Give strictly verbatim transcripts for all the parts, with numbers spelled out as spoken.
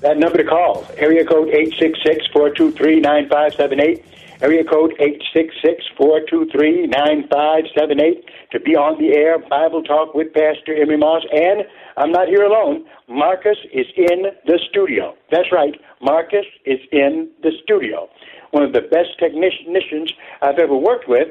That number to call, area code eight six six, four two three, nine five seven eight, area code eight six six, four two three, nine five seven eight, to be on the air, Bible Talk with Pastor Emery Moss. And I'm not here alone. Marcus is in the studio. That's right, Marcus is in the studio. One of the best technicians I've ever worked with.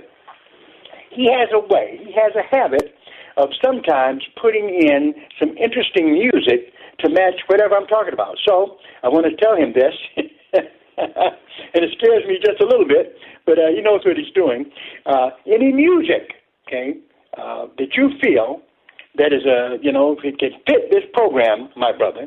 He has a way, he has a habit of sometimes putting in some interesting music to match whatever I'm talking about. So I want to tell him this, and it scares me just a little bit, but uh, he knows what he's doing. Uh, any music, okay, uh, that you feel that is a, you know, if it can fit this program, my brother,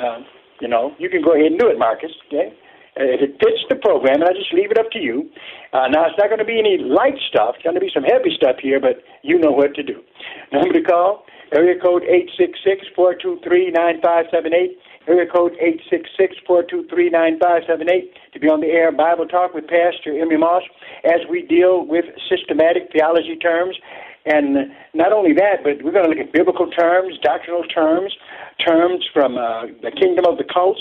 uh, you know, you can go ahead and do it, Marcus, okay? If it fits the program, and I just leave it up to you. Uh, now, it's not going to be any light stuff. It's going to be some heavy stuff here, but you know what to do. Number to call, area code eight six six, four two three, nine five seven eight, area code eight six six, four two three, nine five seven eight, to be on the air, Bible Talk with Pastor Emery Moss, as we deal with systematic theology terms. And not only that, but we're going to look at biblical terms, doctrinal terms, terms from uh, the kingdom of the cults,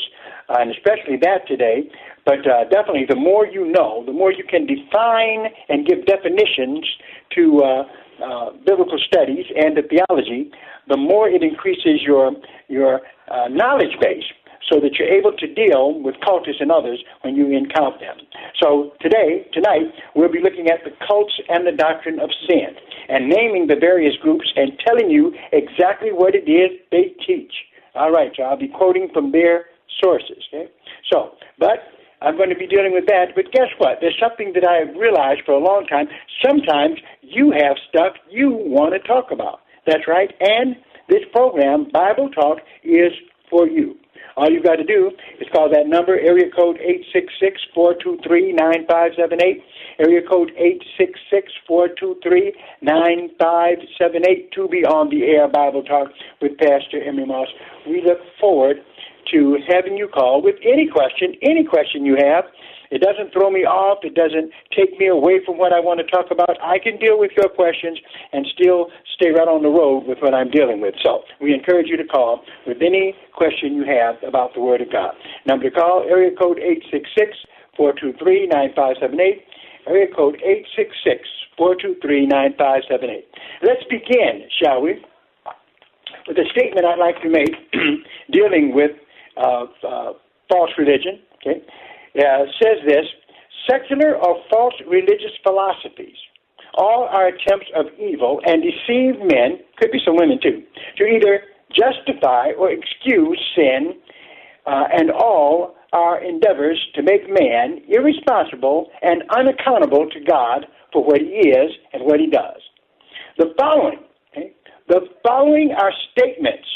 uh, and especially that today. But uh, definitely, the more you know, the more you can define and give definitions to uh, uh, biblical studies and to theology, the more it increases your, your uh, knowledge base, so that you're able to deal with cultists and others when you encounter them. So today, tonight, we'll be looking at the cults and the doctrine of sin, and naming the various groups and telling you exactly what it is they teach. All right, so I'll be quoting from their sources. Okay? So, but I'm going to be dealing with that, but guess what? There's something that I've realized for a long time. Sometimes you have stuff you want to talk about. That's right, and this program, Bible Talk, is for you. All you've got to do is call that number, area code eight six six, four two three, nine five seven eight, area code eight six six, four two three, nine five seven eight, to be on the air, Bible Talk with Pastor Emery Moss. We look forward to having you call with any question, any question you have. It doesn't throw me off. It doesn't take me away from what I want to talk about. I can deal with your questions and still stay right on the road with what I'm dealing with. So we encourage you to call with any question you have about the Word of God. Number to call, area code eight six six, four two three, nine five seven eight, area code eight six six, four two three, nine five seven eight. Let's begin, shall we, with a statement I'd like to make dealing with uh, uh, false religion, okay? Uh, says this: secular or false religious philosophies, all our attempts of evil and deceive men, could be some women too, to either justify or excuse sin, uh, and all our endeavors to make man irresponsible and unaccountable to God for what he is and what he does. The following, okay, the following are statements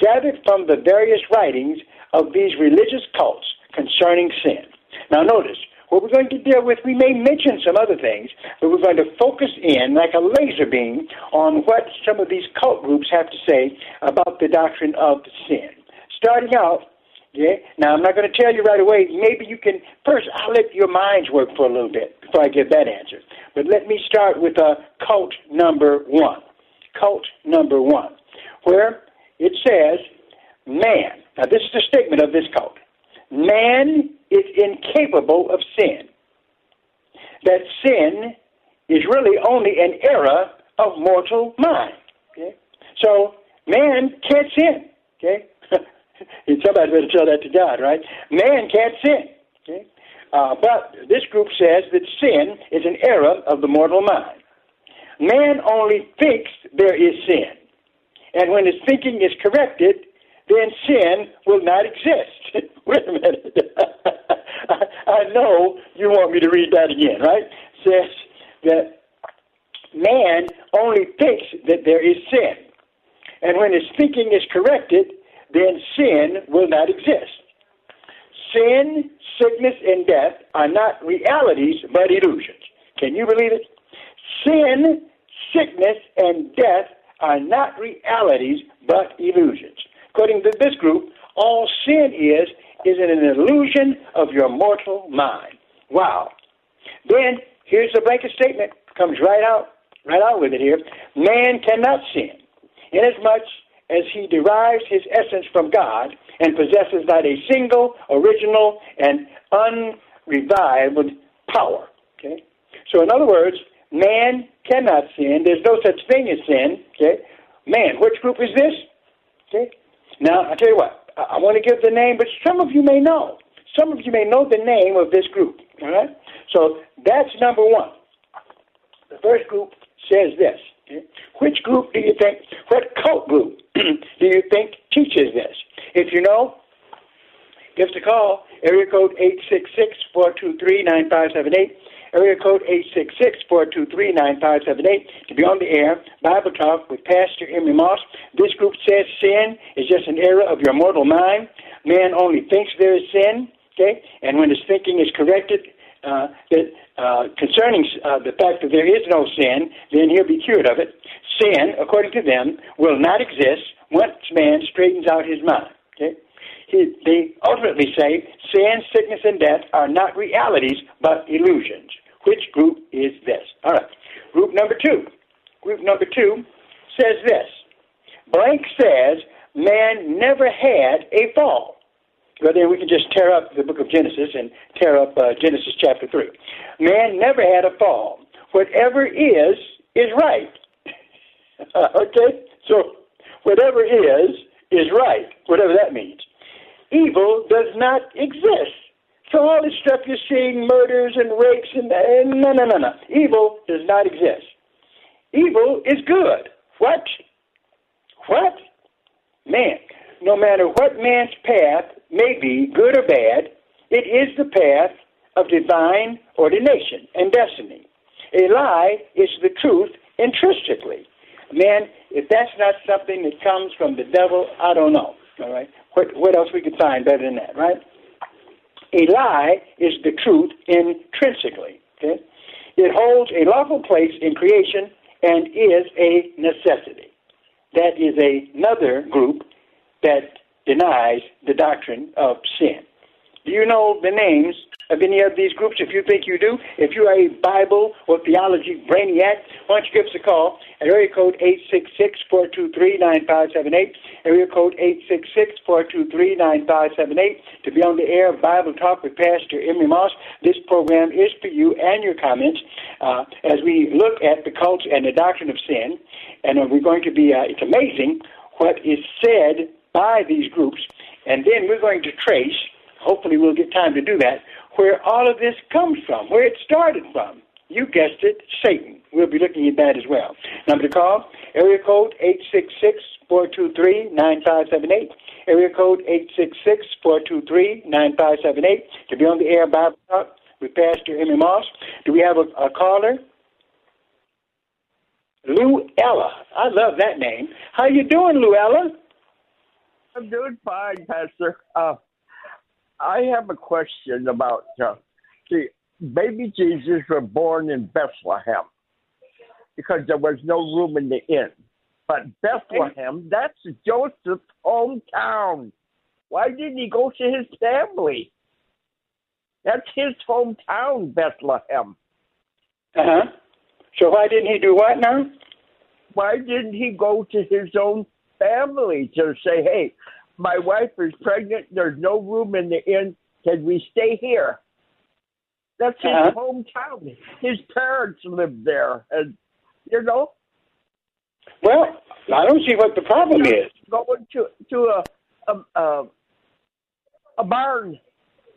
gathered from the various writings of these religious cults concerning sin. Now notice, what we're going to deal with, we may mention some other things, but we're going to focus in like a laser beam on what some of these cult groups have to say about the doctrine of sin. Starting out, Yeah. Now, I'm not going to tell you right away. Maybe you can first, I'll let your minds work for a little bit before I give that answer. But let me start with uh, cult number one. Cult number one, where it says, man, now this is the statement of this cult, man is incapable of sin. That sin is really only an error of mortal mind. Okay? So man can't sin. Okay? Somebody better tell that to God, right? Man can't sin. Okay? Uh, but this group says that sin is an error of the mortal mind. Man only thinks there is sin. And when his thinking is corrected, then sin will not exist. Wait a minute. I know you want me to read that again, right? It says that man only thinks that there is sin. And when his thinking is corrected, then sin will not exist. Sin, sickness, and death are not realities but illusions. Can you believe it? Sin, sickness, and death are not realities but illusions. According to this group, all sin is is an illusion of your mortal mind. Wow. Then, here's the blanket statement. Comes right out, right out with it here. Man cannot sin, inasmuch as he derives his essence from God and possesses not a single, original, and unrevived power. Okay? So, in other words, man cannot sin. There's no such thing as sin. Okay? Man, which group is this? Okay? Now, I tell you what, I, I want to give the name, but some of you may know. Some of you may know the name of this group. All right? So, that's number one. The first group says this. Okay? Which group do you think, what cult group do you think teaches this? If you know, give us a call. Area code eight six six, four two three, nine five seven eight. Area code eight six six, four two three, nine five seven eight to be on the air. Bible Talk with Pastor Emery Moss. This group says sin is just an error of your mortal mind. Man only thinks there is sin. Okay? And when his thinking is corrected uh, that, uh, concerning uh, the fact that there is no sin, then he'll be cured of it. Sin, according to them, will not exist once man straightens out his mind. Okay? He, they ultimately say sin, sickness, and death are not realities but illusions. Which group is this? All right. Group number two. Group number two says this. Blank says man never had a fall. Well, then we can just tear up the book of Genesis and tear up uh, Genesis chapter three. Man never had a fall. Whatever is, is right. Okay? So whatever is, is right, whatever that means. Evil does not exist. So all this stuff you're seeing, murders and rapes, and, and no, no, no, no. Evil does not exist. Evil is good. What? What? Man, no matter what man's path may be, good or bad, it is the path of divine ordination and destiny. A lie is the truth intrinsically. Man, if that's not something that comes from the devil, I don't know. All right? What, what else we could find better than that, right? A lie is the truth intrinsically. Okay? It holds a lawful place in creation and is a necessity. That is a, another group that denies the doctrine of sin. Do you know the names of any of these groups? If you think you do, if you are a Bible or theology brainiac, why don't you give us a call at area code eight six six, four two three, nine five seven eight, area code eight six six, four two three, nine five seven eight, to be on the air of Bible Talk with Pastor Emery Moss. This program is for you and your comments uh, as we look at the cults and the doctrine of sin, and we're going to be, uh, it's amazing what is said by these groups, and then we're going to trace, hopefully we'll get time to do that, where all of this comes from, where it started from. You guessed it, Satan. We'll be looking at that as well. Number to call, area code eight six six, four two three, nine five seven eight, area code eight six six, four two three, nine five seven eight, to be on the air Bible Talk with Pastor Emery Moss. Do we have a, a caller? Lou Ella. I love that name. How you doing, Lou Ella? I'm doing fine, Pastor. Uh I have a question about, uh, see, baby Jesus was born in Bethlehem because there was no room in the inn. But Bethlehem, that's Joseph's hometown. Why didn't he go to his family? That's his hometown, Bethlehem. Uh-huh. So why didn't he do what now? Why didn't he go to his own family to say, hey, my wife is pregnant, there's no room in the inn, can we stay here? That's his uh-huh. hometown. His parents lived there, and you know. Well, I don't see what the problem is. Going to to a a a, a barn,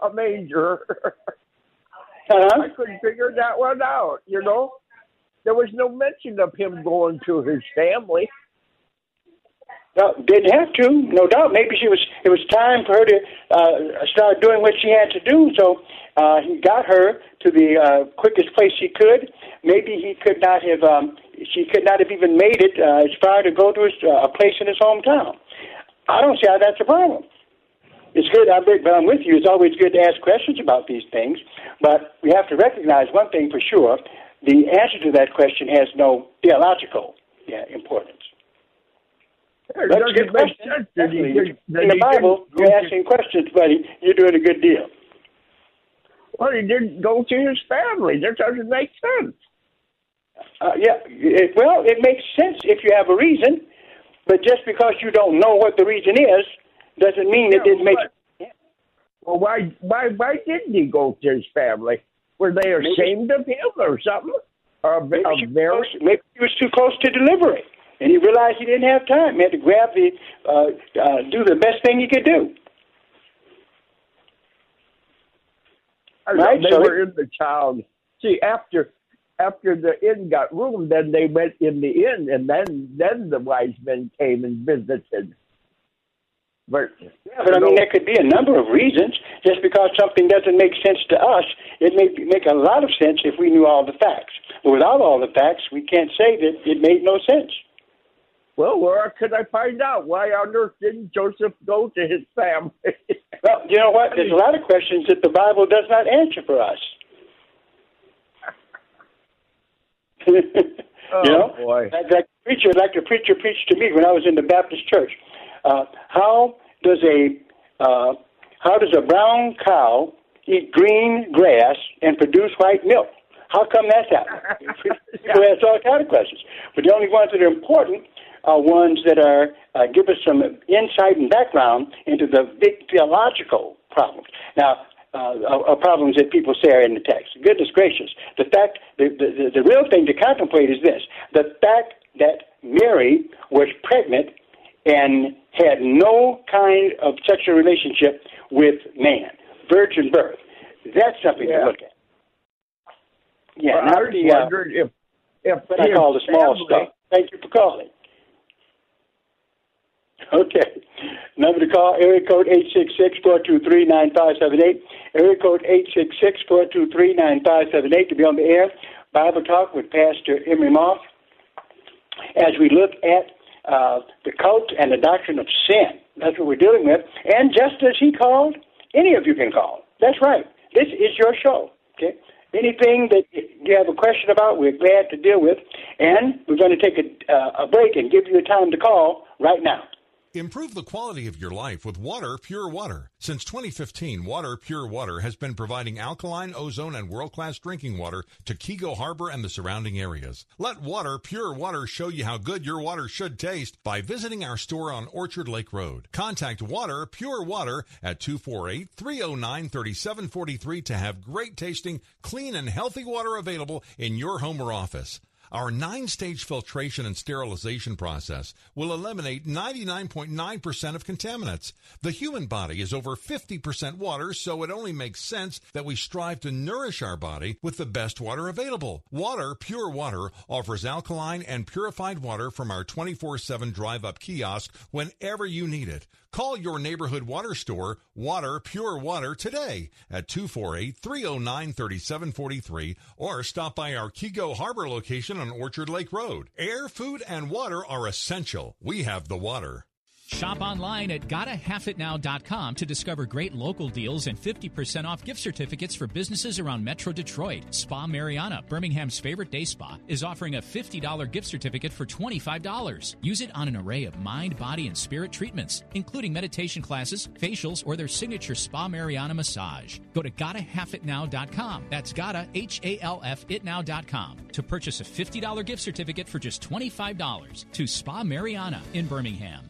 a manger. Uh-huh. I couldn't figure that one out. You know, there was no mention of him going to his family. Well, didn't have to, no doubt. Maybe she was. It was time for her to uh, start doing what she had to do. So uh, he got her to the uh, quickest place she could. Maybe he could not have. Um, she could not have even made it uh, as far to go to his, uh, a place in his hometown. I don't see how that's a problem. It's good. I bet, but I'm with you. It's always good to ask questions about these things. But we have to recognize one thing for sure: the answer to that question has no theological yeah, importance. It doesn't good make sense that he, that in the Bible, you're asking questions, buddy. You're doing a good deal. Well, he didn't go to his family. That doesn't make sense. Uh, yeah. It, well, it makes sense if you have a reason, but just because you don't know what the reason is doesn't mean yeah, it didn't well, make sense. Well, why, why, why didn't he go to his family? Were they ashamed maybe, of him or something? Or maybe, of she close, maybe he was too close to delivery. And he realized he didn't have time. He had to grab the, uh, uh, do the best thing he could do. Right? They so were in the town. See, after after the inn got room, then they went in the inn, and then then the wise men came and visited. But, yeah, but I mean, there could be a number of reasons. Just because something doesn't make sense to us, it may make a lot of sense if we knew all the facts. But without all the facts, we can't say that it made no sense. Well, where could I find out? Why on earth didn't Joseph go to his family? Well, you know what? There's a lot of questions that the Bible does not answer for us. Oh, you know? Boy. Like, like, a preacher, like a preacher preached to me when I was in the Baptist church. Uh, how does a uh, how does a brown cow eat green grass and produce white milk? How come that's happening? People ask all kinds of questions. But the only ones that are important are ones that are uh, give us some insight and background into the big theological problems. Now, uh, are problems that people say are in the text. Goodness gracious. The fact, the, the, the real thing to contemplate is this. The fact that Mary was pregnant and had no kind of sexual relationship with man. Virgin birth. That's something yeah. to look at. Yeah, well, I was the, wondering uh, if... if what I call the small family. Stuff. Thank you for calling. Okay. Number to call, area code eight six six, four two three, nine five seven eight. Area code eight six six, four two three, nine five seven eight to be on the air. Bible Talk with Pastor Emery Moss. As we look at uh, the cult and the doctrine of sin, that's what we're dealing with. And just as he called, any of you can call. That's right. This is your show. Okay. Anything that you have a question about, we're glad to deal with. And we're going to take a, uh, a break and give you a time to call right now. Improve the quality of your life with Water Pure Water. Since twenty fifteen, Water Pure Water has been providing alkaline, ozone, and world-class drinking water to Kego Harbor and the surrounding areas. Let Water Pure Water show you how good your water should taste by visiting our store on Orchard Lake Road. Contact Water Pure Water at two four eight, three oh nine, three seven four three to have great-tasting, clean, and healthy water available in your home or office. Our nine-stage filtration and sterilization process will eliminate ninety-nine point nine percent of contaminants. The human body is over fifty percent water, so it only makes sense that we strive to nourish our body with the best water available. Water Pure Water offers alkaline and purified water from our twenty-four seven drive-up kiosk whenever you need it. Call your neighborhood water store, Water Pure Water, today at two four eight, three oh nine, three seven four three or stop by our Kego Harbor location on Orchard Lake Road. Air, food, and water are essential. We have the water. Shop online at gotta half it now dot com to discover great local deals and fifty percent off gift certificates for businesses around Metro Detroit. Spa Mariana, Birmingham's favorite day spa, is offering a fifty dollars gift certificate for twenty-five dollars. Use it on an array of mind, body, and spirit treatments, including meditation classes, facials, or their signature Spa Mariana massage. Go to gotta half it now dot com. That's gotta, H A L F, it now dot com to purchase a fifty dollars gift certificate for just twenty-five dollars to Spa Mariana in Birmingham.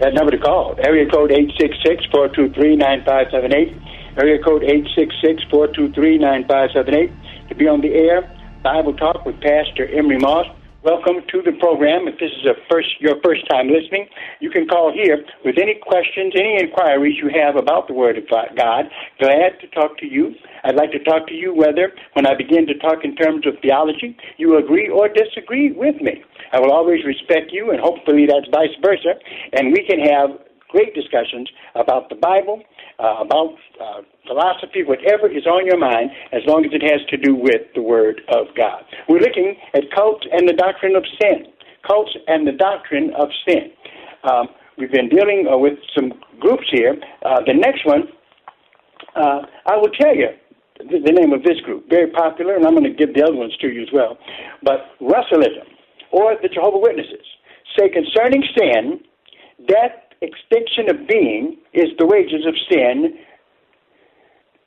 That number to call, area code eight six six, four two three, nine five seven eight, area code eight six six, four two three, nine five seven eight, to be on the air, Bible Talk with Pastor Emery Moss. Welcome to the program. If this is a first, your first time listening, you can call here with any questions, any inquiries you have about the Word of God. Glad to talk to you. I'd like to talk to you whether, when I begin to talk in terms of theology, you agree or disagree with me. I will always respect you, and hopefully that's vice versa, and we can have great discussions about the Bible, uh, about uh, philosophy, whatever is on your mind, as long as it has to do with the Word of God. We're looking at cults and the doctrine of sin. Cults and the doctrine of sin. Um, we've been dealing uh, with some groups here. Uh, the next one, uh, I will tell you the, the name of this group, very popular, and I'm going to give the other ones to you as well, but Russellism, or the Jehovah's Witnesses, say concerning sin, death, extinction of being is the wages of sin,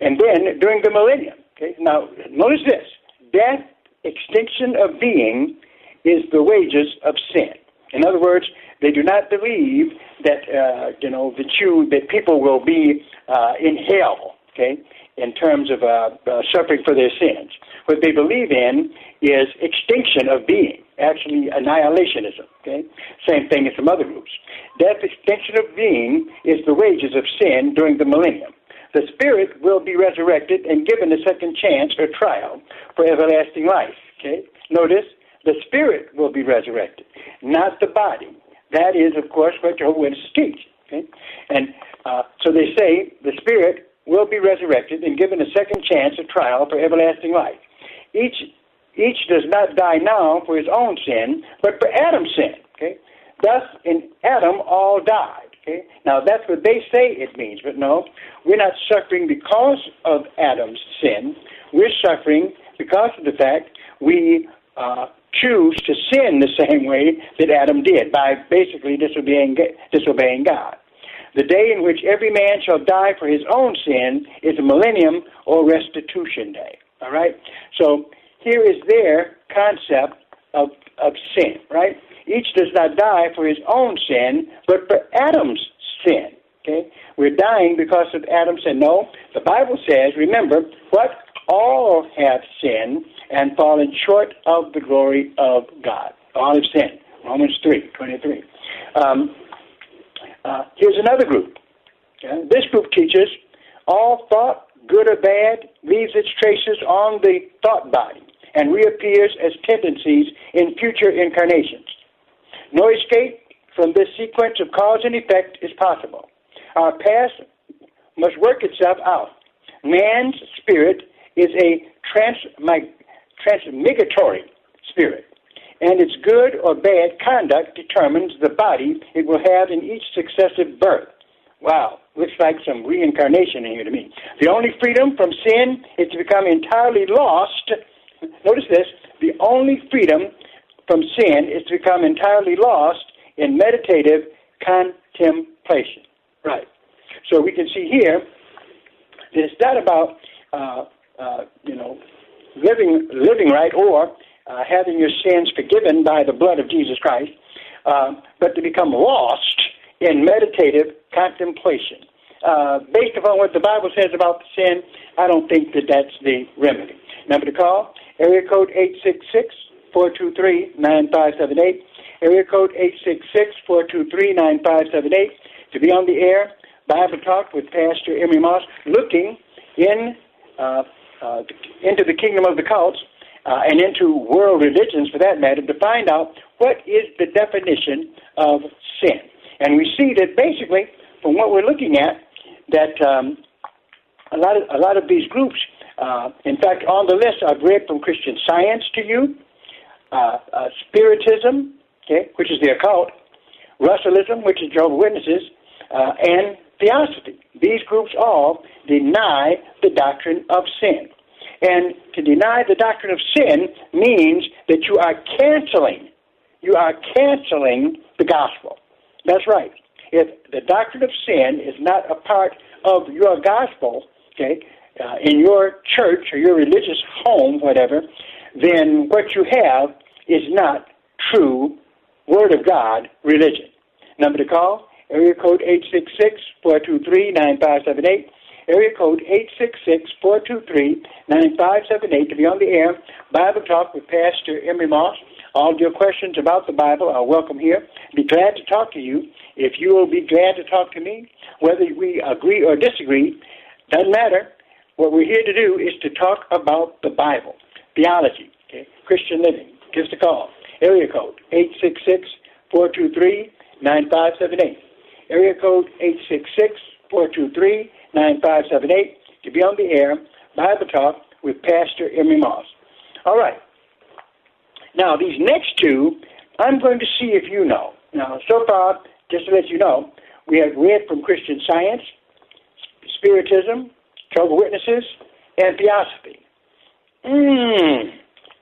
and then during the millennium. Okay? Now, notice this. Death, extinction of being is the wages of sin. In other words, they do not believe that, uh, you know, that, you, that people will be uh, in hell, okay, in terms of uh, uh, suffering for their sins. What they believe in is extinction of being, actually annihilationism, okay? Same thing in some other groups. Death, extinction of being is the wages of sin during the millennium. The spirit will be resurrected and given a second chance or trial for everlasting life, okay? Notice, the spirit will be resurrected, not the body. That is, of course, what Jehovah's Witnesses teach, okay? And uh, so they say the spirit will be resurrected and given a second chance or trial for everlasting life. Each each does not die now for his own sin, but for Adam's sin. Okay? Thus, in Adam, all died. Okay? Now, that's what they say it means, but no, we're not suffering because of Adam's sin. We're suffering because of the fact we uh, choose to sin the same way that Adam did, by basically disobeying disobeying God. The day in which every man shall die for his own sin is a millennium or restitution day. All right? So here is their concept of, of sin, right? Each does not die for his own sin, but for Adam's sin. Okay? We're dying because of Adam sin. No, the Bible says, remember, what? All have sinned and fallen short of the glory of God. All have sinned. Romans three, twenty-three. Um, uh, here's another group. Okay? This group teaches all thought, good or bad, leaves its traces on the thought body and reappears as tendencies in future incarnations. No escape from this sequence of cause and effect is possible. Our past must work itself out. Man's spirit is a transmig- transmigratory spirit, and its good or bad conduct determines the body it will have in each successive birth. Wow, looks like some reincarnation in here to me. The only freedom from sin is to become entirely lost. Notice this, the only freedom from sin is to become entirely lost in meditative contemplation. Right. So we can see here that it's not about, uh, uh, you know, living living right or uh, having your sins forgiven by the blood of Jesus Christ, uh, but to become lost in meditative contemplation. Uh, based upon what the Bible says about the sin, I don't think that that's the remedy. Number to call, area code eight six six, four two three, nine five seven eight, area code eight six six, four two three, nine five seven eight, to be on the air, Bible Talk with Pastor Emery Moss, looking in uh, uh, into the kingdom of the cults uh, and into world religions, for that matter, to find out what is the definition of sin. And we see that basically, from what we're looking at, that um, a lot of a lot of these groups, uh, in fact, on the list I've read from Christian Science to you, uh, uh, Spiritism, okay, which is the occult, Russellism, which is Jehovah's Witnesses, uh, and Theosophy. These groups all deny the doctrine of sin. And to deny the doctrine of sin means that you are canceling, you are canceling the gospel. That's right. If the doctrine of sin is not a part of your gospel, okay, uh, in your church or your religious home, whatever, then what you have is not true Word of God religion. Number to call, area code eight six six, four two three, nine five seven eight, area code eight six six, four two three, nine five seven eight, to be on the air, Bible Talk with Pastor Emery Moss. All of your questions about the Bible are welcome here. Be glad to talk to you. If you will be glad to talk to me, whether we agree or disagree, doesn't matter. What we're here to do is to talk about the Bible, theology, okay, Christian living. Give us a call. Area code eight six six, four two three, nine five seven eight. Area code eight six six, four two three, nine five seven eight to be on the air, Bible Talk with Pastor Emery Moss. All right. Now, these next two, I'm going to see if you know. Now, so far, just to let you know, we have read from Christian Science, Spiritism, Jehovah's Witnesses, and Theosophy. Mmm.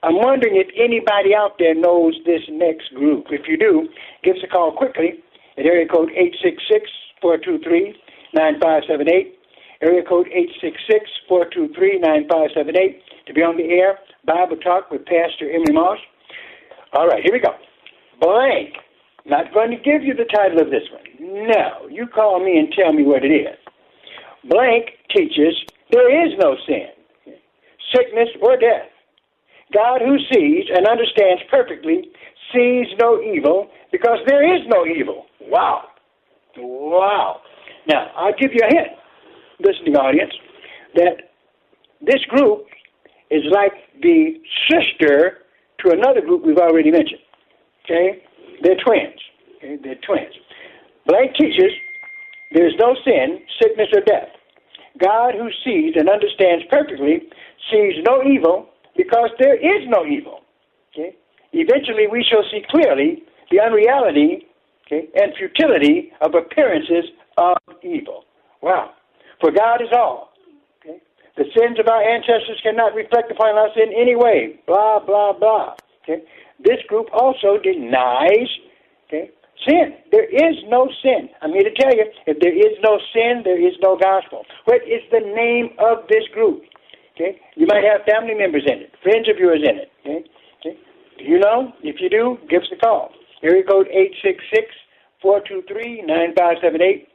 I'm wondering if anybody out there knows this next group. If you do, give us a call quickly at area code eight six six, four two three, nine five seven eight, area code eight six six, four two three, nine five seven eight, to be on the air, Bible Talk with Pastor Emery Moss. All right, here we go. Blank. Not going to give you the title of this one. No, you call me and tell me what it is. Blank teaches there is no sin, sickness, or death. God who sees and understands perfectly sees no evil because there is no evil. Wow. Wow. Now, I'll give you a hint, listening audience, that this group is like the sister to another group we've already mentioned. Okay? They're twins. Okay? They're twins. Blank teaches there is no sin, sickness, or death. God who sees and understands perfectly sees no evil because there is no evil. Okay? Eventually we shall see clearly the unreality, okay, and futility of appearances of evil. Wow. For God is all. Okay? The sins of our ancestors cannot reflect upon us in any way. Blah, blah, blah. Okay? This group also denies, okay, sin. There is no sin. I'm here to tell you, if there is no sin, there is no gospel. What is the name of this group? Okay? You might have family members in it, friends of yours in it. Okay? Okay? Do you know? If you do, give us a call. Area code eight six six, four two three, nine five seven eight.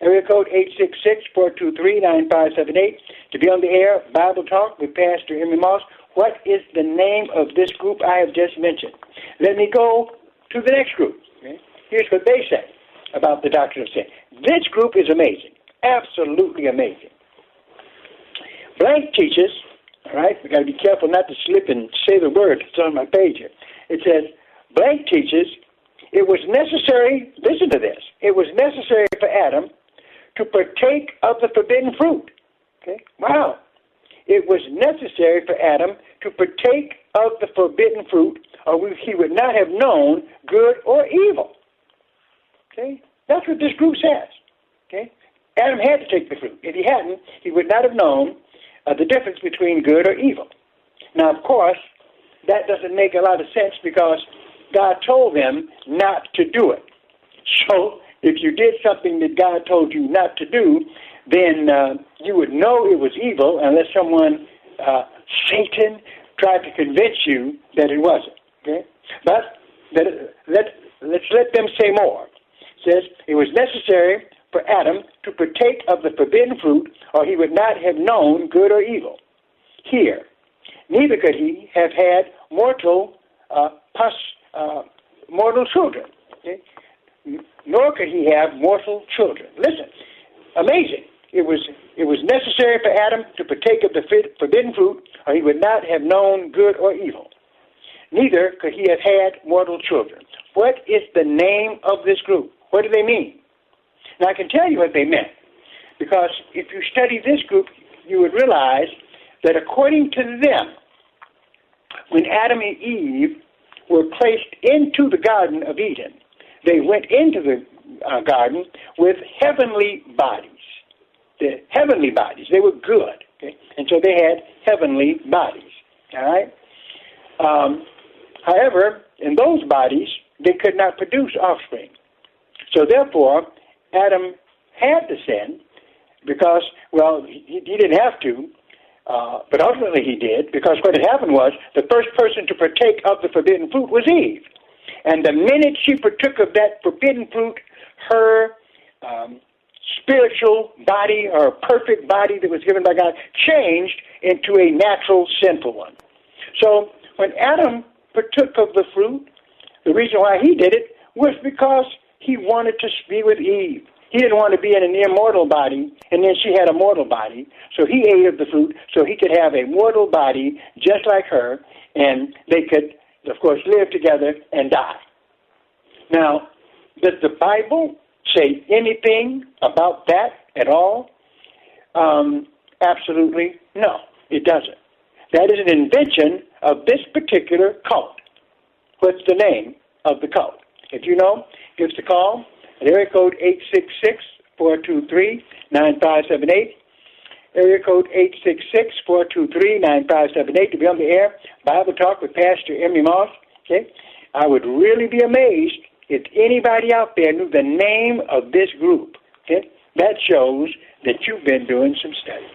Area code eight six six, four two three, nine five seven eight. To be on the air, Bible Talk with Pastor Emery Moss. What is the name of this group I have just mentioned? Let me go to the next group. Okay? Here's what they say about the doctrine of sin. This group is amazing, absolutely amazing. Blank teaches, all right, we've got to be careful not to slip and say the word. It's on my page here. It says, Blank teaches, it was necessary, listen to this, it was necessary for Adam to partake of the forbidden fruit. Okay? Wow. It was necessary for Adam to partake of the forbidden fruit, or he would not have known good or evil. Okay? That's what this group says. Okay? Adam had to take the fruit. If he hadn't, he would not have known uh, the difference between good or evil. Now, of course, that doesn't make a lot of sense because God told them not to do it. So, if you did something that God told you not to do, then uh, you would know it was evil unless someone, uh, Satan, tried to convince you that it wasn't. Okay? But let, let, let's let them say more. It says, it was necessary for Adam to partake of the forbidden fruit, or he would not have known good or evil. Here, neither could he have had mortal uh, pus, uh, mortal children. Okay? Nor could he have mortal children. Listen, amazing. It was it was necessary for Adam to partake of the forbidden fruit, or he would not have known good or evil. Neither could he have had mortal children. What is the name of this group? What do they mean? Now, I can tell you what they meant, because if you study this group, you would realize that according to them, when Adam and Eve were placed into the Garden of Eden, they went into the uh, garden with heavenly bodies. The heavenly bodies. They were good. Okay? And so they had heavenly bodies. All right? Um, however, in those bodies, they could not produce offspring. So therefore, Adam had to sin because, well, he, he didn't have to, uh, but ultimately he did, because what had happened was the first person to partake of the forbidden fruit was Eve. And the minute she partook of that forbidden fruit, her um, spiritual body, or perfect body that was given by God, changed into a natural sinful one. So when Adam partook of the fruit, the reason why he did it was because he wanted to be with Eve. He didn't want to be in an immortal body, and then she had a mortal body. So he ate of the fruit so he could have a mortal body just like her, and they could, of course, live together and die. Now, does the Bible say anything about that at all? Um, absolutely no, it doesn't. That is an invention of this particular cult. What's the name of the cult? If you know, give us a call at area code eight six six, four two three, nine five seven eight. Area code eight six six, four two three, nine five seven eight to be on the air. Bible Talk with Pastor Emery Moss. Okay? I would really be amazed if anybody out there knew the name of this group. Okay? That shows that you've been doing some study.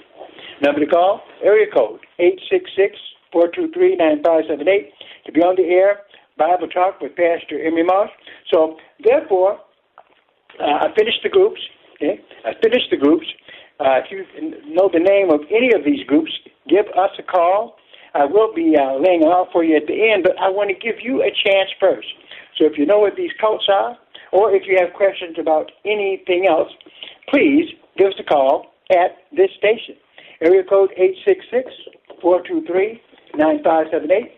Number to call, area code eight six six, four two three, nine five seven eight to be on the air. Bible Talk with Pastor Emery Moss. So, therefore, uh, I finished the groups. Okay? I finished the groups. Uh, if you know the name of any of these groups, give us a call. I will be uh, laying it out for you at the end, but I want to give you a chance first. So if you know what these cults are, or if you have questions about anything else, please give us a call at this station. Area code eight six six, four two three, nine five seven eight.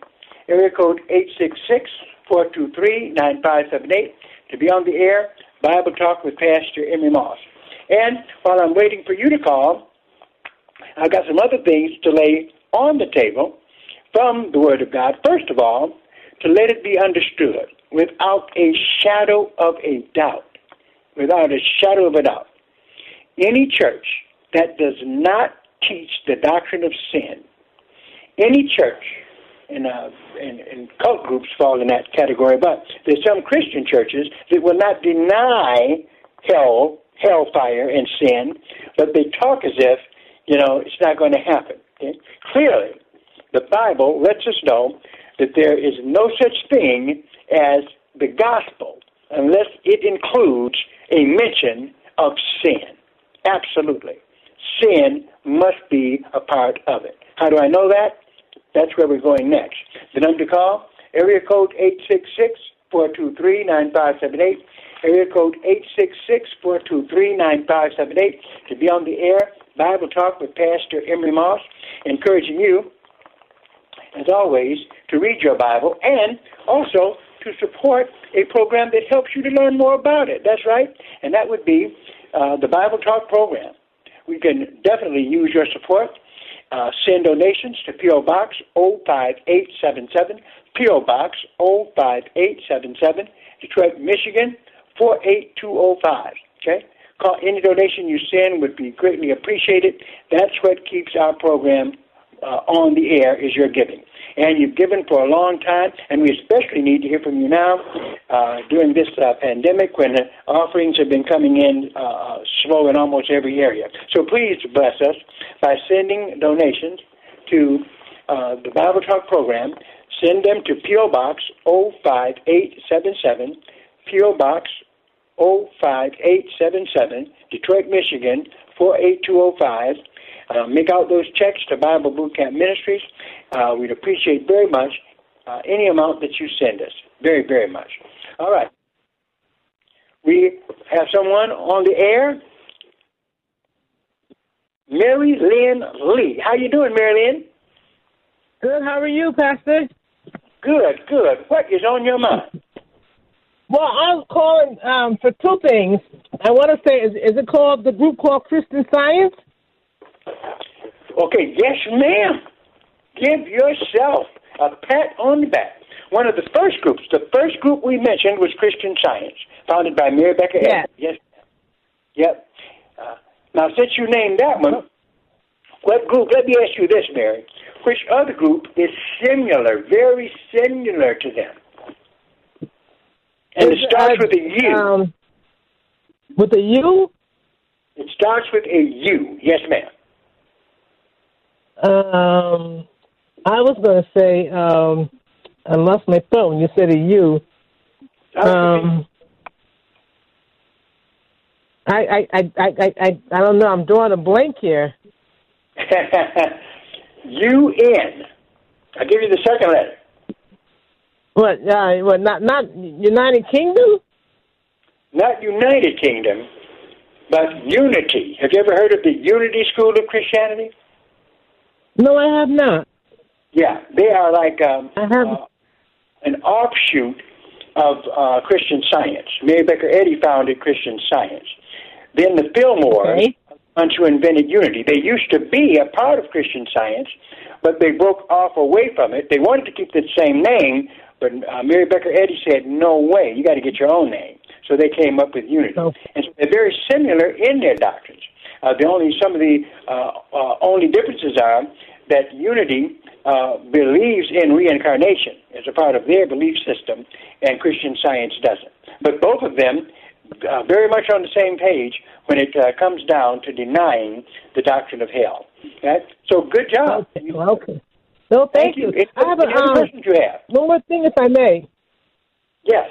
Area code eight six six, four two three, nine five seven eight to be on the air, Bible Talk with Pastor Emery Moss. And while I'm waiting for you to call, I've got some other things to lay on the table from the Word of God. First of all, to let it be understood without a shadow of a doubt, without a shadow of a doubt, any church that does not teach the doctrine of sin, any church, and, uh, and, and cult groups fall in that category, but there's some Christian churches that will not deny hell, hellfire and sin, but they talk as if, you know, it's not going to happen. Okay? Clearly, the Bible lets us know that there is no such thing as the gospel unless it includes a mention of sin. Absolutely. Sin must be a part of it. How do I know that? That's where we're going next. The number to call, area code eight six six, four two three, nine five seven eight, area code eight six six, four two three, nine five seven eight, to be on the air, Bible Talk with Pastor Emery Moss, encouraging you, as always, to read your Bible and also to support a program that helps you to learn more about it. That's right. And that would be uh, the Bible Talk program. We can definitely use your support. Uh, send donations to P O. Box zero five eight seven seven, P O. Box zero five eight seven seven, Detroit, Michigan, four eight two zero five, okay? Call any donation you send would be greatly appreciated. That's what keeps our program uh, on the air is your giving. And you've given for a long time, and we especially need to hear from you now uh, during this uh, pandemic when offerings have been coming in uh, slow in almost every area. So please bless us by sending donations to uh, the Bible Talk program. Send them to P O. Box zero five eight seven seven, P O. Box zero five eight seven seven, Detroit, Michigan, four eight two zero five. Uh, make out those checks to Bible Boot Camp Ministries. Uh, we'd appreciate very much uh, any amount that you send us. Very, very much. All right. We have someone on the air. Mary Lynn Lee. How you doing, Mary Lynn? Good. How are you, Pastor? Good, good. What is on your mind? Well, I'm calling um, for two things. I want to say, is, is it called, the group called Christian Science? Okay, yes, ma'am. Give yourself a pat on the back. One of the first groups, the first group we mentioned was Christian Science, founded by Mary Baker Eddy. Yes. yes. Yep. Uh, now, since you named that one, what group, let me ask you this, Mary, which other group is similar, very similar to them? And it's, it starts uh, with a U. Um, with a U? It starts with a U. Yes, ma'am. Um, I was going to say, um, I lost my phone. You said a U. Um, I, I, I, I, I, I don't know. I'm drawing a blank here. U N. I'll give you the second letter. What? Uh, what? Not, not United Kingdom? Not United Kingdom, but Unity. Have you ever heard of the Unity School of Christianity? No, I have not. Yeah, they are like um, I have uh, an offshoot of uh, Christian Science. Mary Baker Eddy founded Christian Science. Then the Fillmore, okay, who invented Unity. They used to be a part of Christian Science, but they broke off away from it. They wanted to keep the same name, but uh, Mary Baker Eddy said, no way, you got to get your own name. So they came up with Unity. Okay. And so they're very similar in their doctrines. Uh, the only some of the uh, uh, only differences are that Unity uh, believes in reincarnation as a part of their belief system, and Christian Science doesn't. But both of them uh, very much on the same page when it uh, comes down to denying the doctrine of hell. Okay? So good job. Okay. okay. No, thank, thank you. you. It's, I have a um, question you have. One more thing, if I may. Yes.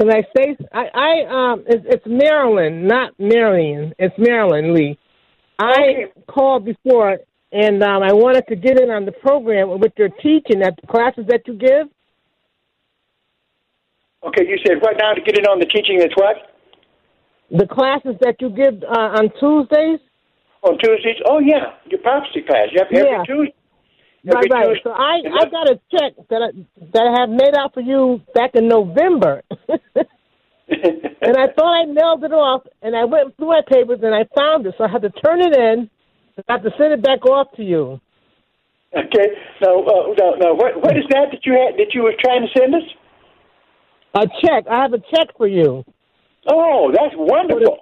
Can I say I, I um? It's, it's Marilyn, not Marion. It's Marilyn Lee. I called before, and um, I wanted to get in on the program with your teaching at the classes that you give. Okay, you said what now to get in on the teaching? That's what? The classes that you give uh, on Tuesdays. On Tuesdays? Oh, yeah, your prophecy class. Yep, every yeah. Tuesday. Every right, Tuesday. right. So I, I got a check that I, that I had made out for you back in November. And I thought I mailed it off, and I went through my papers, and I found it. So I had to turn it in, and I had to send it back off to you. Okay. So, uh, no, no. What, what is that that you had that you were trying to send us? A check. I have a check for you. Oh, that's wonderful.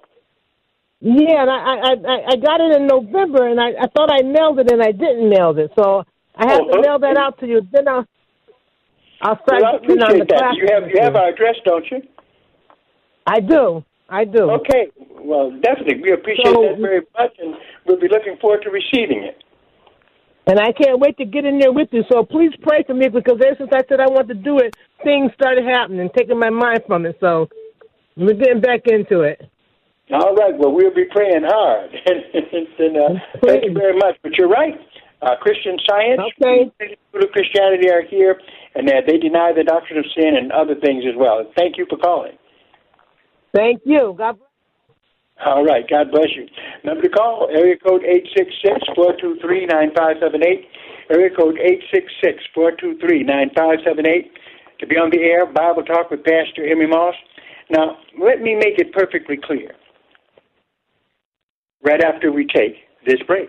Yeah, and I, I, I got it in November, and I, I thought I mailed it, and I didn't mail it. So I have oh, to mail that out to you. Then I'll, I'll start well, getting on the class. You have, you have our address, don't you? I do. I do. Okay. Well, definitely. We appreciate so, that very much, and we'll be looking forward to receiving it. And I can't wait to get in there with you, so please pray for me, because ever since I said I want to do it, things started happening, taking my mind from it. So we're getting back into it. All right. Well, we'll be praying hard. and, uh, thank you very much. But you're right. Uh, Christian Science, okay. Christianity are here, and uh, they deny the doctrine of sin and other things as well. Thank you for calling. Thank you. God bless you. All right. God bless you. Number to call, area code eight six six, four two three, nine five seven eight, area code eight six six, four two three, nine five seven eight, to be on the air, Bible Talk with Pastor Emery Moss. Now, let me make it perfectly clear right after we take this break.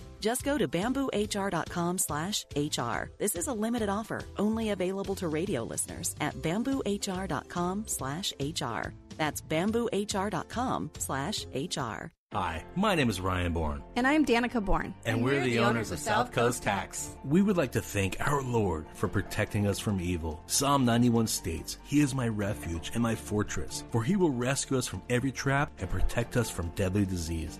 Just go to bamboo h r dot com slash h r. This is a limited offer, only available to radio listeners at bamboo h r dot com slash h r. That's bamboo h r dot com slash h r. Hi, my name is Ryan Bourne. And I'm Danica Bourne. And, and we're, we're the, the owners, owners of South Coast Tax. We would like to thank our Lord for protecting us from evil. Psalm ninety-one states, He is my refuge and my fortress, for He will rescue us from every trap and protect us from deadly disease.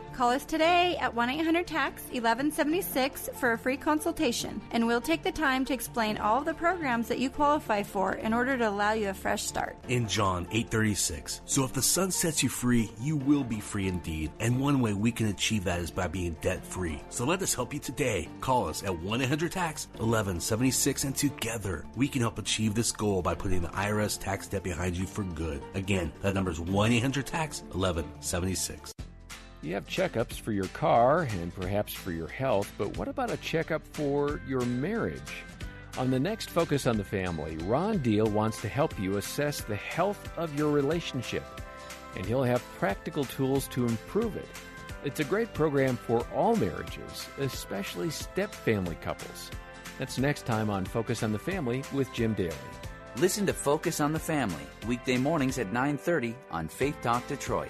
Call us today at one eight hundred tax eleven seventy-six for a free consultation, and we'll take the time to explain all of the programs that you qualify for in order to allow you a fresh start. In John eight thirty-six, so if the Son sets you free, you will be free indeed. And one way we can achieve that is by being debt-free. So let us help you today. Call us at one eight hundred tax eleven seventy-six, and together we can help achieve this goal by putting the I R S tax debt behind you for good. Again, that number is one eight hundred tax eleven seventy-six. You have checkups for your car and perhaps for your health, but what about a checkup for your marriage? On the next Focus on the Family, Ron Deal wants to help you assess the health of your relationship, and he'll have practical tools to improve it. It's a great program for all marriages, especially step-family couples. That's next time on Focus on the Family with Jim Daly. Listen to Focus on the Family, weekday mornings at nine thirty on Faith Talk Detroit.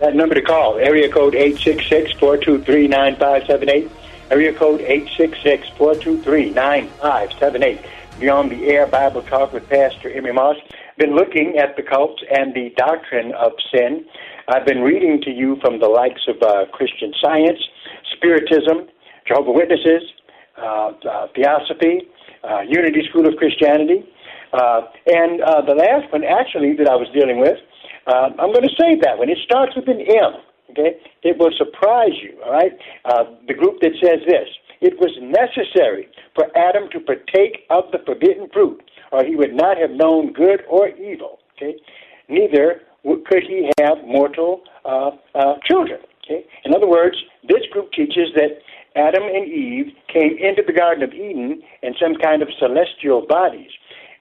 That number to call, area code eight six six, four two three, nine five seven eight, area code eight six six, four two three, nine five seven eight. Beyond the Air Bible Talk with Pastor Emery Moss. Been looking at the cults and the doctrine of sin. I've been reading to you from the likes of uh, Christian Science, Spiritism, Jehovah's Witnesses, uh, uh, Theosophy, uh, Unity School of Christianity. Uh, and uh, the last one, actually, that I was dealing with, Uh, I'm going to say that when it starts with an M, okay, it will surprise you, all right? Uh, the group that says this, it was necessary for Adam to partake of the forbidden fruit, or he would not have known good or evil, okay? Neither could he have mortal uh, uh, children, okay? In other words, this group teaches that Adam and Eve came into the Garden of Eden in some kind of celestial bodies,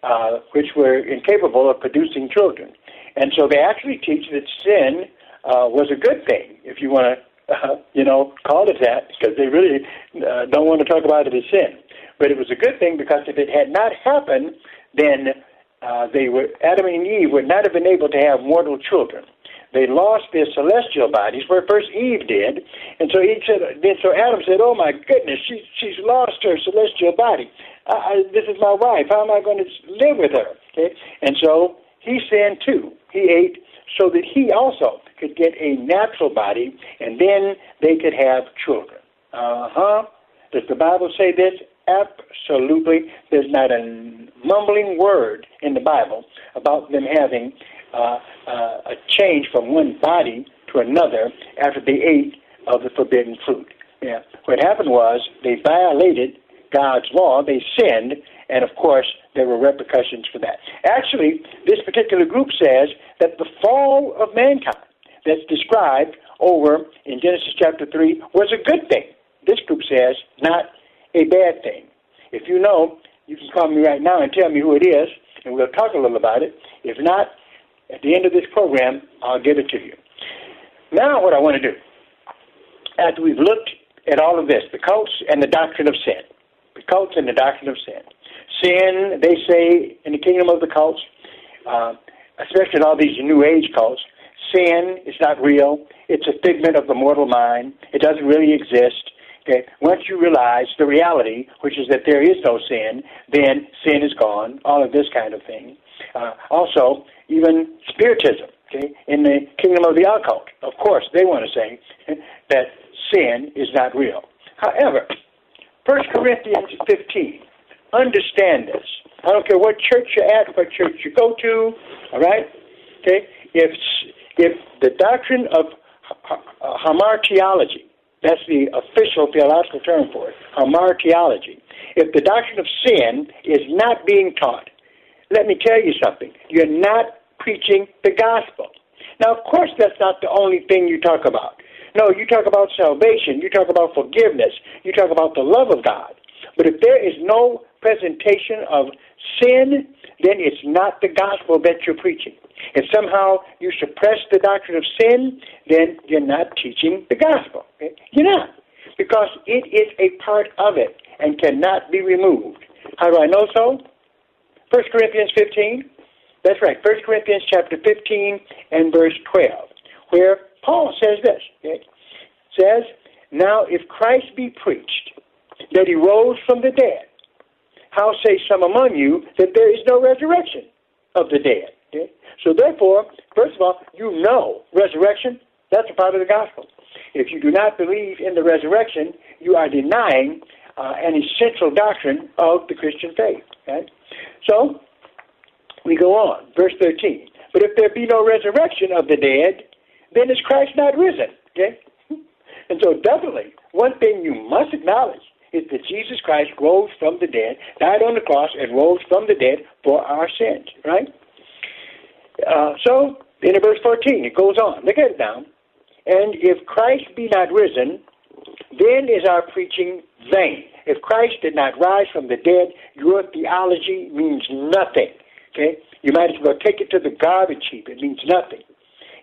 uh, which were incapable of producing children. And so they actually teach that sin uh, was a good thing, if you want to, uh, you know, call it that, because they really uh, don't want to talk about it as sin. But it was a good thing, because if it had not happened, then uh, they were, Adam and Eve would not have been able to have mortal children. They lost their celestial bodies, where first Eve did, and so he said. Then so Adam said, "Oh my goodness, she she's lost her celestial body. I, I, this is my wife. How am I going to live with her?" Okay, and so he sinned too. He ate so that he also could get a natural body, and then they could have children. Uh huh. Does the Bible say this? Absolutely. There's not a mumbling word in the Bible about them having Uh, uh, a change from one body to another after they ate of the forbidden fruit. Yeah. What happened was they violated God's law, they sinned, and of course there were repercussions for that. Actually, this particular group says that the fall of mankind that's described over in Genesis chapter three was a good thing. This group says not a bad thing. If you know, you can call me right now and tell me who it is, and we'll talk a little about it. If not, at the end of this program, I'll give it to you. Now what I want to do, after we've looked at all of this, the cults and the doctrine of sin, the cults and the doctrine of sin. Sin, they say, in the kingdom of the cults, uh, especially in all these New Age cults, sin is not real. It's a figment of the mortal mind. It doesn't really exist. Okay? Once you realize the reality, which is that there is no sin, then sin is gone, all of this kind of thing. Uh, also, even spiritism, okay, in the kingdom of the occult, of course, they want to say that sin is not real. However, First Corinthians fifteen, understand this. I don't care what church you're at, what church you go to, all right? Okay? If if the doctrine of hamartiology, that's the official theological term for it, hamartiology, if the doctrine of sin is not being taught, let me tell you something. You're not preaching the gospel. Now, of course, that's not the only thing you talk about. No, you talk about salvation. You talk about forgiveness. You talk about the love of God. But if there is no presentation of sin, then it's not the gospel that you're preaching. If somehow you suppress the doctrine of sin, then you're not teaching the gospel. Okay? You're not, because it is a part of it and cannot be removed. How do I know so? First Corinthians fifteen, that's right, First Corinthians chapter fifteen and verse twelve, where Paul says this, okay? Says, "Now if Christ be preached, that he rose from the dead, how say some among you that there is no resurrection of the dead?" Okay? So therefore, first of all, you know resurrection, that's a part of the gospel. If you do not believe in the resurrection, you are denying uh, an essential doctrine of the Christian faith, okay? So, we go on, verse thirteen. "But if there be no resurrection of the dead, then is Christ not risen?" Okay? And so, definitely, one thing you must acknowledge is that Jesus Christ rose from the dead, died on the cross, and rose from the dead for our sins, right? Uh, so, in verse fourteen, it goes on. Look at it now. "And if Christ be not risen, then is our preaching vain." If Christ did not rise from the dead, your theology means nothing. Okay? You might as well take it to the garbage heap. It means nothing.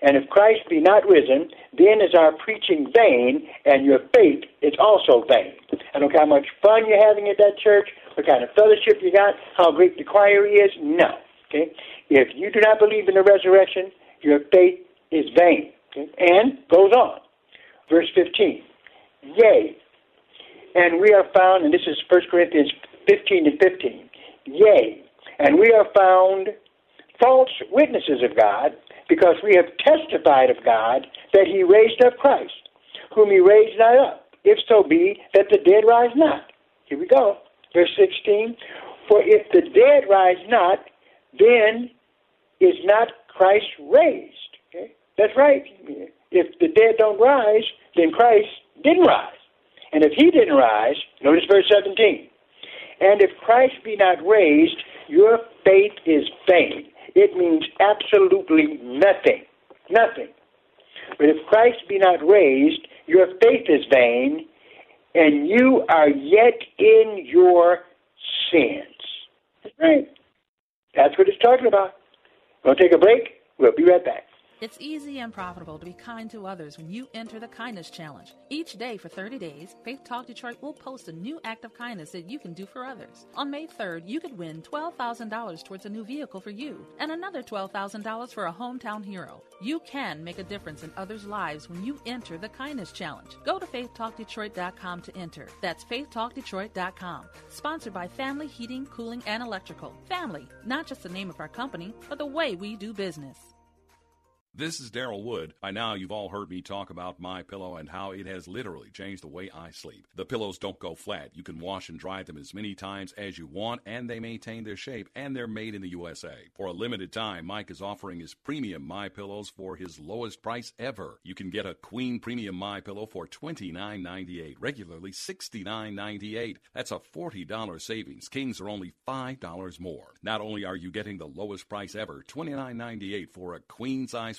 "And if Christ be not risen, then is our preaching vain, and your faith is also vain." I don't care how much fun you're having at that church, what kind of fellowship you got, how great the choir is. No. Okay? If you do not believe in the resurrection, your faith is vain. Okay? And goes on. Verse fifteen. "Yea, and we are found," and this is First Corinthians fifteen and fifteen, "yea, and we are found false witnesses of God, because we have testified of God that he raised up Christ, whom he raised not up, if so be that the dead rise not." Here we go. Verse sixteen, "For if the dead rise not, then is not Christ raised." Okay? That's right. If the dead don't rise, then Christ didn't rise. And if he didn't rise, notice verse seventeen, "And if Christ be not raised, your faith is vain." It means absolutely nothing, nothing. "But if Christ be not raised, your faith is vain, and you are yet in your sins." That's right. That's what it's talking about. We'll take a break. We'll be right back. It's easy and profitable to be kind to others when you enter the Kindness Challenge. Each day for thirty days, Faith Talk Detroit will post a new act of kindness that you can do for others. On May third, you could win twelve thousand dollars towards a new vehicle for you and another twelve thousand dollars for a hometown hero. You can make a difference in others' lives when you enter the Kindness Challenge. Go to faith talk detroit dot com to enter. That's faith talk detroit dot com. Sponsored by Family Heating, Cooling, and Electrical. Family, not just the name of our company, but the way we do business. This is Daryl Wood. By now, you've all heard me talk about MyPillow and how it has literally changed the way I sleep. The pillows don't go flat. You can wash and dry them as many times as you want, and they maintain their shape, and they're made in the U S A. For a limited time, Mike is offering his premium MyPillows for his lowest price ever. You can get a Queen Premium MyPillow for twenty-nine ninety-eight, regularly sixty-nine ninety-eight. That's a forty dollars savings. Kings are only five dollars more. Not only are you getting the lowest price ever, twenty-nine ninety-eight for a queen-size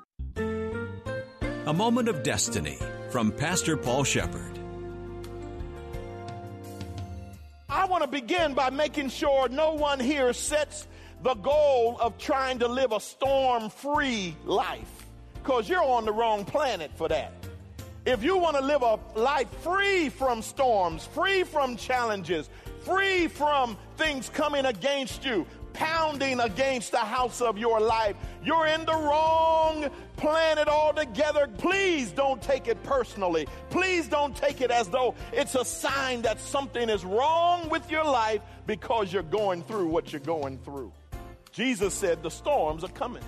A Moment of Destiny from Pastor Paul Shepard. I want to begin by making sure no one here sets the goal of trying to live a storm-free life, because you're on the wrong planet for that. If you want to live a life free from storms, free from challenges, free from things coming against you, pounding against the house of your life, you're in the wrong planet altogether. Please don't take it personally. Please don't take it as though it's a sign that something is wrong with your life because you're going through what you're going through. Jesus said the storms are coming.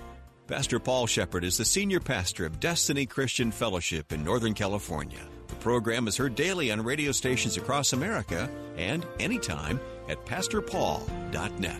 Pastor Paul Shepard is the senior pastor of Destiny Christian Fellowship in Northern California. The program is heard daily on radio stations across America and anytime at pastor paul dot net.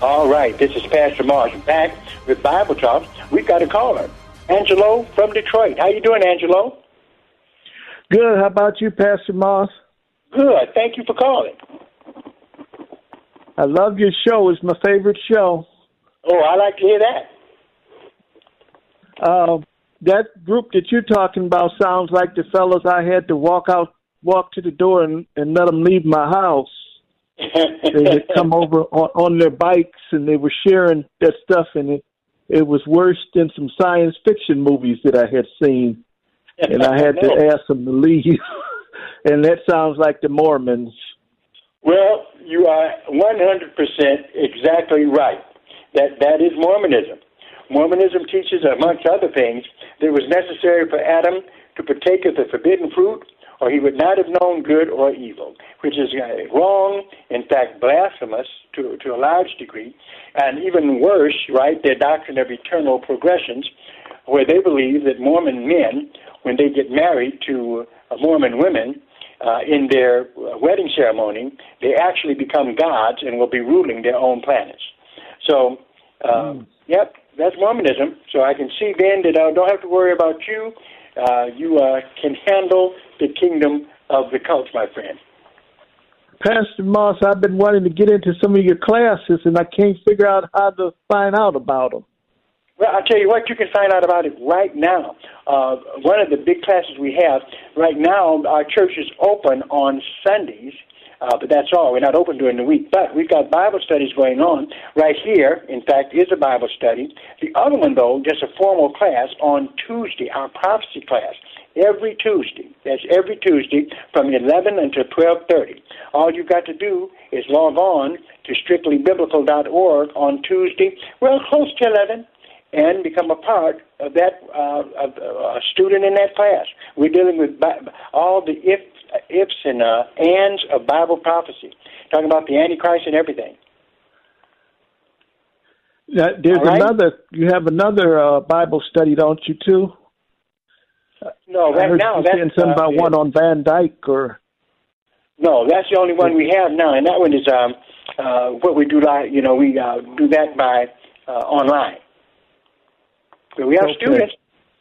All right, this is Pastor Marsh back with Bible Talks. We've got a caller, Angelo from Detroit. How you doing, Angelo? Good. How about you, Pastor Marsh? Good. Thank you for calling. I love your show. It's my favorite show. Oh, I like to hear that. Uh, that group that you're talking about sounds like the fellas I had to walk out, walk to the door and, and let them leave my house. They had come over on, on their bikes, and they were sharing that stuff, and it, it was worse than some science fiction movies that I had seen. And I had to ask them to leave. And that sounds like the Mormons. Well, you are one hundred percent exactly right. That that is Mormonism. Mormonism teaches, amongst other things, that it was necessary for Adam to partake of the forbidden fruit, or he would not have known good or evil, which is wrong, in fact, blasphemous to, to a large degree, and even worse, right, their doctrine of eternal progressions, where they believe that Mormon men, when they get married to Mormon women uh, in their wedding ceremony, they actually become gods and will be ruling their own planets. So, uh, mm. yep, that's Mormonism. So I can see then that I don't have to worry about you. Uh, you uh, can handle the kingdom of the cult, my friend. Pastor Moss, I've been wanting to get into some of your classes, and I can't figure out how to find out about them. Well, I'll tell you what, you can find out about it right now. Uh, one of the big classes we have right now, our church is open on Sundays Uh, but that's all. We're not open during the week. But we've got Bible studies going on right here. In fact, is a Bible study. The other one, though, just a formal class on Tuesday, our prophecy class. Every Tuesday. That's every Tuesday from eleven until twelve thirty. All you've got to do is log on to strictly biblical dot org on Tuesday, well, close to eleven, and become a part of that, uh, of, uh, a student in that class. We're dealing with Bi- all the if, uh, ifs and uh, ands of Bible prophecy, talking about the Antichrist and everything. Now, there's right? another, you have another uh, Bible study, don't you, too? No, right now that's something uh, about one on Van Dyke or. No, that's the only one we have now, and that one is um, uh, what we do. Like, you know, we uh, do that by uh, online. But we have okay. students,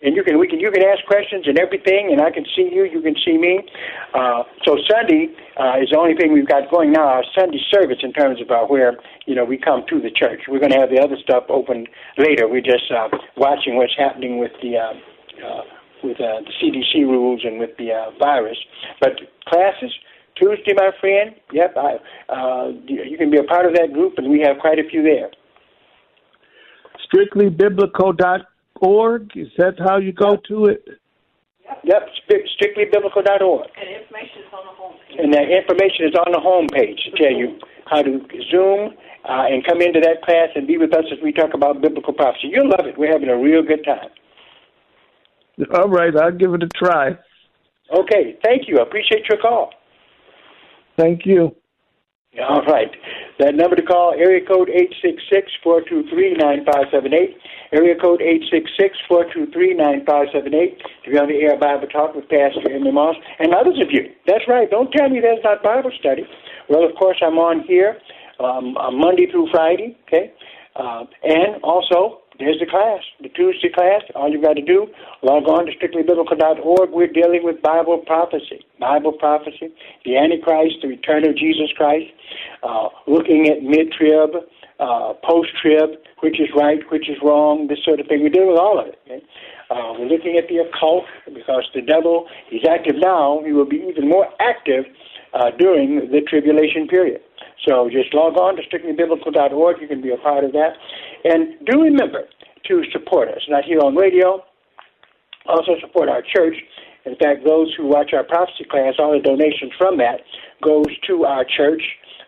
and you can we can you can ask questions and everything, and I can see you, you can see me. Uh, so Sunday uh, is the only thing we've got going now. Our Sunday service, in terms of uh, where you know we come to the church. We're going to have the other stuff open later. We're just uh, watching what's happening with the. Uh, uh, with uh, the C D C rules and with the uh, virus. But classes, Tuesday, my friend, yep, I, uh, you can be a part of that group, and we have quite a few there. strictly biblical dot org, is that how you go yep. to it? Yep, strictly biblical dot org. And information is on the homepage. And that information is on the homepage to tell you how to Zoom uh, and come into that class and be with us as we talk about biblical prophecy. You'll love it. We're having a real good time. All right, I'll give it a try. Okay, thank you. I appreciate your call. Thank you. All right. That number to call, area code eight six six, four two three, nine five seven eight, area code eight six six, four two three, nine five seven eight, to be on the air Bible Talk with Pastor Emery Moss and others of you. That's right. Don't tell me there's not Bible study. Well, of course, I'm on here um, on Monday through Friday, okay, uh, and also... there's the class, the Tuesday class. All you've got to do, log on to strictly biblical dot org. We're dealing with Bible prophecy, Bible prophecy, the Antichrist, the return of Jesus Christ, uh, looking at mid-trib, uh, post-trib, which is right, which is wrong, this sort of thing. We're dealing with all of it. Okay? Uh, we're looking at the occult because the devil is active now. He will be even more active uh, during the tribulation period. So just log on to strictly biblical dot org. You can be a part of that. And do remember to support us, not here on radio, also support our church. In fact, those who watch our prophecy class, all the donations from that goes to our church.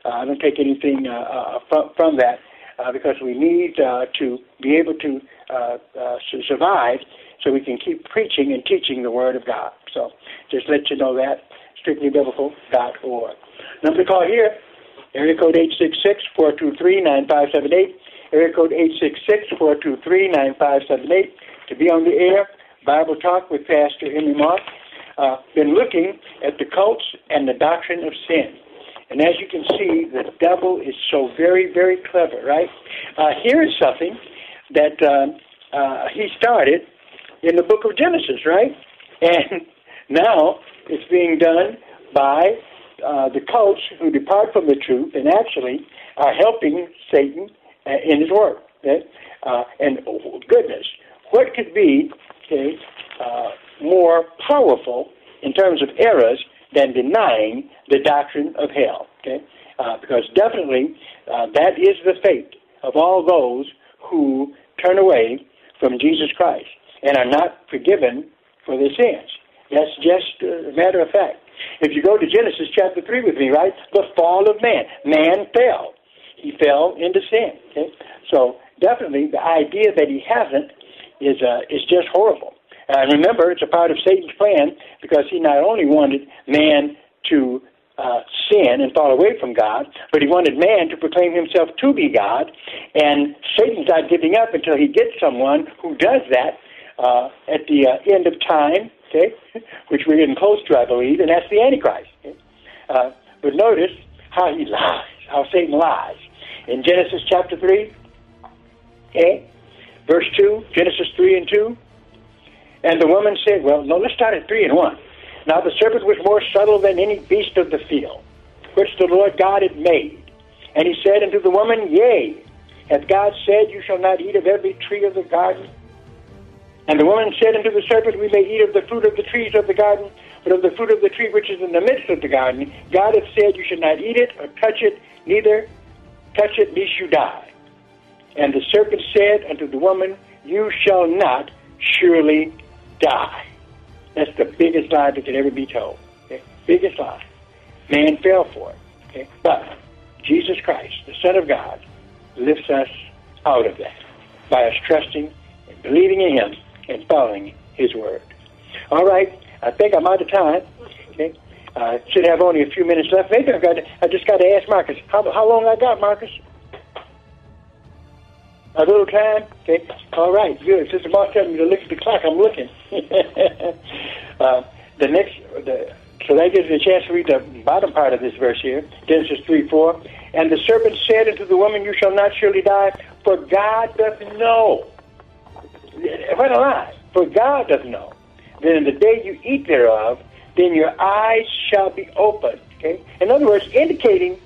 Uh, I don't take anything uh, from, from that uh, because we need uh, to be able to uh, uh, survive so we can keep preaching and teaching the Word of God. So just let you know that, strictly biblical dot org. Number to call here. Area code eight six six, four two three, nine five seven eight, area code eight six six, four two three, nine five seven eight, to be on the air, Bible Talk with Pastor Emery Moss. Uh, been looking at the cults and the doctrine of sin. And as you can see, the devil is so very, very clever, right? Uh, here is something that uh, uh, he started in the book of Genesis, right? And now it's being done by... Uh, the cults who depart from the truth and actually are helping Satan uh, in his work. Okay? Uh, and oh, goodness, what could be okay, uh, more powerful in terms of errors than denying the doctrine of hell? Okay? Uh, because definitely uh, that is the fate of all those who turn away from Jesus Christ and are not forgiven for their sins. That's just a matter of fact. If you go to Genesis chapter three with me, right, the fall of man. Man fell. He fell into sin. Okay? So definitely the idea that he hasn't is uh, is just horrible. And uh, remember, it's a part of Satan's plan because he not only wanted man to uh, sin and fall away from God, but he wanted man to proclaim himself to be God. And Satan's not giving up until he gets someone who does that uh, at the uh, end of time. Okay, which we're getting close to, I believe, and that's the Antichrist. Okay? Uh, but notice how he lies, how Satan lies. In Genesis chapter three, okay, verse two, Genesis three and two, and the woman said, well, no, let's start at three and one. Now the serpent was more subtle than any beast of the field, which the Lord God had made. And he said unto the woman, yea, hath God said, you shall not eat of every tree of the garden? And the woman said unto the serpent, We may eat of the fruit of the trees of the garden, but of the fruit of the tree which is in the midst of the garden, God hath said, You should not eat it or touch it, neither touch it, lest you die. And the serpent said unto the woman, You shall not surely die. That's the biggest lie that can ever be told. Okay? Biggest lie. Man fell for it. Okay? But Jesus Christ, the Son of God, lifts us out of that by us trusting and believing in Him and following His Word. All right, I think I'm out of time. Okay, I uh, should have only a few minutes left. Maybe I've got to, I just got to ask Marcus, how, how long I got, Marcus? A little time? Okay. All right, good. Sister Moss telling me to look at the clock. I'm looking. uh, the next... the. So that gives me a chance to read the bottom part of this verse here, Genesis three four. And the serpent said unto the woman, You shall not surely die, for God doth know. What a lie. For God doth know that in the day you eat thereof, then your eyes shall be opened. Okay? In other words, indicating